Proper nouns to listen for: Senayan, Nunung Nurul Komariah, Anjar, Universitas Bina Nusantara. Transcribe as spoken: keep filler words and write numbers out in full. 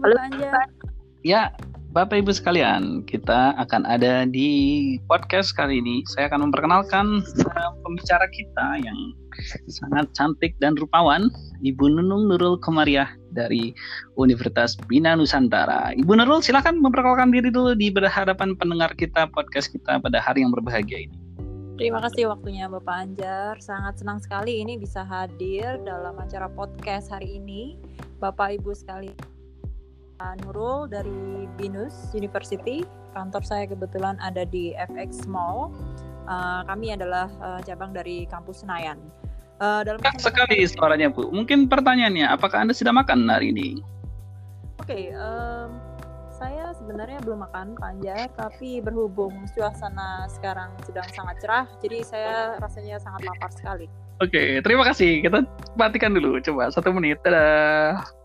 Halo, Pak Anjar. Ya, Bapak Ibu sekalian, kita akan ada di podcast kali ini. Saya akan memperkenalkan pembicara kita yang sangat cantik dan rupawan, Ibu Nunung Nurul Komariah dari Universitas Bina Nusantara. Ibu Nurul, silakan memperkenalkan diri dulu di berhadapan pendengar kita, podcast kita pada hari yang berbahagia ini. Terima kasih waktunya Bapak Anjar. Sangat senang sekali ini bisa hadir dalam acara podcast hari ini. Bapak Ibu sekalian, Nurul dari Binus University. Kantor saya kebetulan ada di F X Mall. Uh, kami adalah uh, cabang dari kampus Senayan. Uh, dalam kesempatan sekali suaranya Bu. Mungkin pertanyaannya, apakah Anda sudah makan hari ini? Oke, okay, um, saya sebenarnya belum makan Pak Anjar, tapi berhubung suasana sekarang sedang sangat cerah, jadi saya rasanya sangat lapar sekali. Oke, okay, terima kasih. Kita perhatikan dulu, coba satu menit. Dadah.